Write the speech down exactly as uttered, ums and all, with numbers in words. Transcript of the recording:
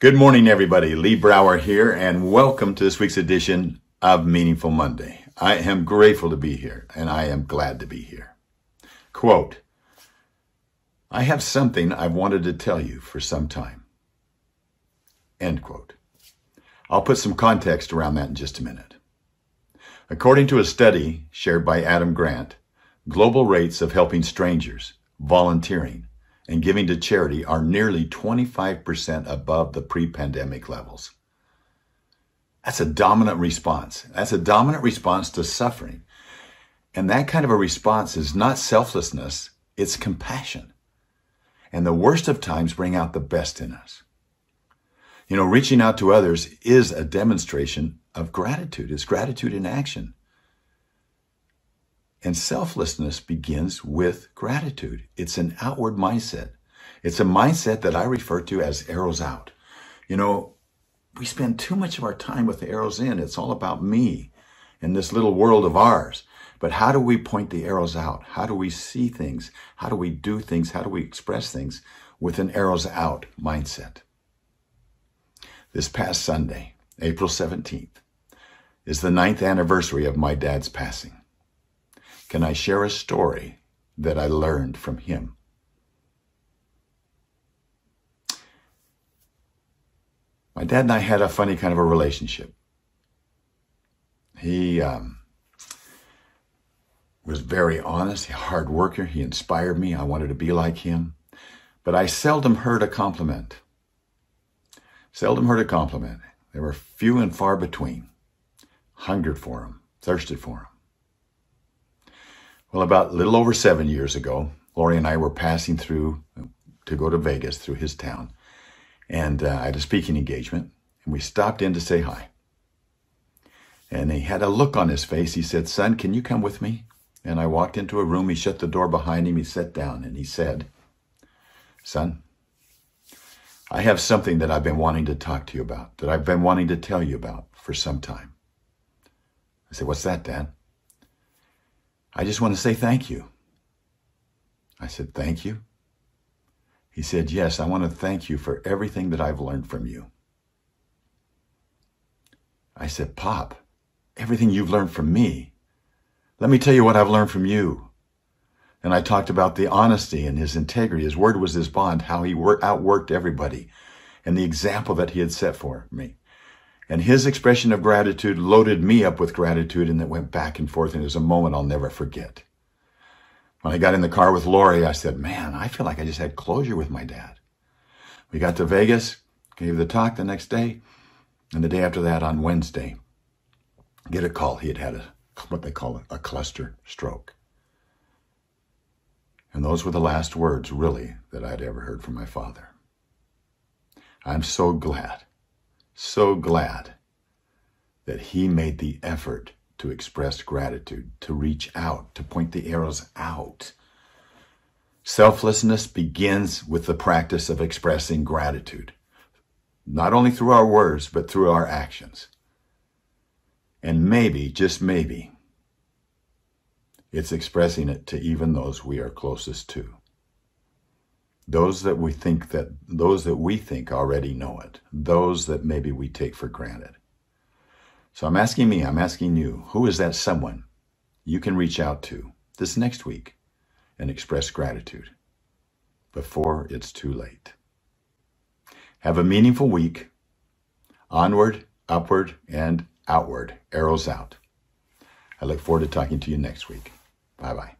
Good morning, everybody. Lee Brower here, and welcome to this week's edition of Meaningful Monday. I am grateful to be here, and I am glad to be here. Quote, I have something I've wanted to tell you for some time. End quote. I'll put some context around that in just a minute. According to a study shared by Adam Grant, global rates of helping strangers, volunteering, and giving to charity are nearly twenty-five percent above the pre-pandemic levels. That's a dominant response. That's a dominant response to suffering. And that kind of a response is not selflessness, it's compassion. And the worst of times bring out the best in us. You know, reaching out to others is a demonstration of gratitude. It's gratitude in action. And selflessness begins with gratitude. It's an outward mindset. It's a mindset that I refer to as arrows out. You know, we spend too much of our time with the arrows in. It's all about me and this little world of ours. But how do we point the arrows out? How do we see things? How do we do things? How do we express things with an arrows out mindset? This past Sunday, April seventeenth, is the ninth anniversary of my dad's passing. Can I share a story that I learned from him? My dad and I had a funny kind of a relationship. He um, was very honest, a hard worker. He inspired me. I wanted to be like him. But I seldom heard a compliment. Seldom heard a compliment. There were few and far between. Hungered for him, thirsted for him. Well, about a little over seven years ago, Laurie and I were passing through to go to Vegas through his town, and uh, I had a speaking engagement, and we stopped in to say hi. And he had a look on his face. He said, son, can you come with me? And I walked into a room. He shut the door behind him. He sat down, and he said, son, I have something that I've been wanting to talk to you about, that I've been wanting to tell you about for some time. I said, what's that, Dad? I just want to say thank you. I said, thank you? He said, yes, I want to thank you for everything that I've learned from you. I said, Pop, everything you've learned from me. Let me tell you what I've learned from you. And I talked about the honesty and his integrity. His word was his bond, how he outworked everybody, and the example that he had set for me. And his expression of gratitude loaded me up with gratitude, and it went back and forth, and it was a moment I'll never forget. When I got in the car with Laurie, I said, man, I feel like I just had closure with my dad. We got to Vegas, gave the talk the next day, and the day after that on Wednesday, get a call. He had had a, what they call a cluster stroke. And those were the last words, really, that I'd ever heard from my father. I'm so glad. So glad that he made the effort to express gratitude, to reach out, to point the arrows out. Selflessness begins with the practice of expressing gratitude, not only through our words, but through our actions. And maybe, just maybe, it's expressing it to even those we are closest to. Those that we think that, those that we think already know it, those that maybe we take for granted. So I'm asking me, I'm asking you, who is that someone you can reach out to this next week and express gratitude before it's too late? Have a meaningful week, onward, upward, and outward, arrows out. I look forward to talking to you next week. Bye-bye.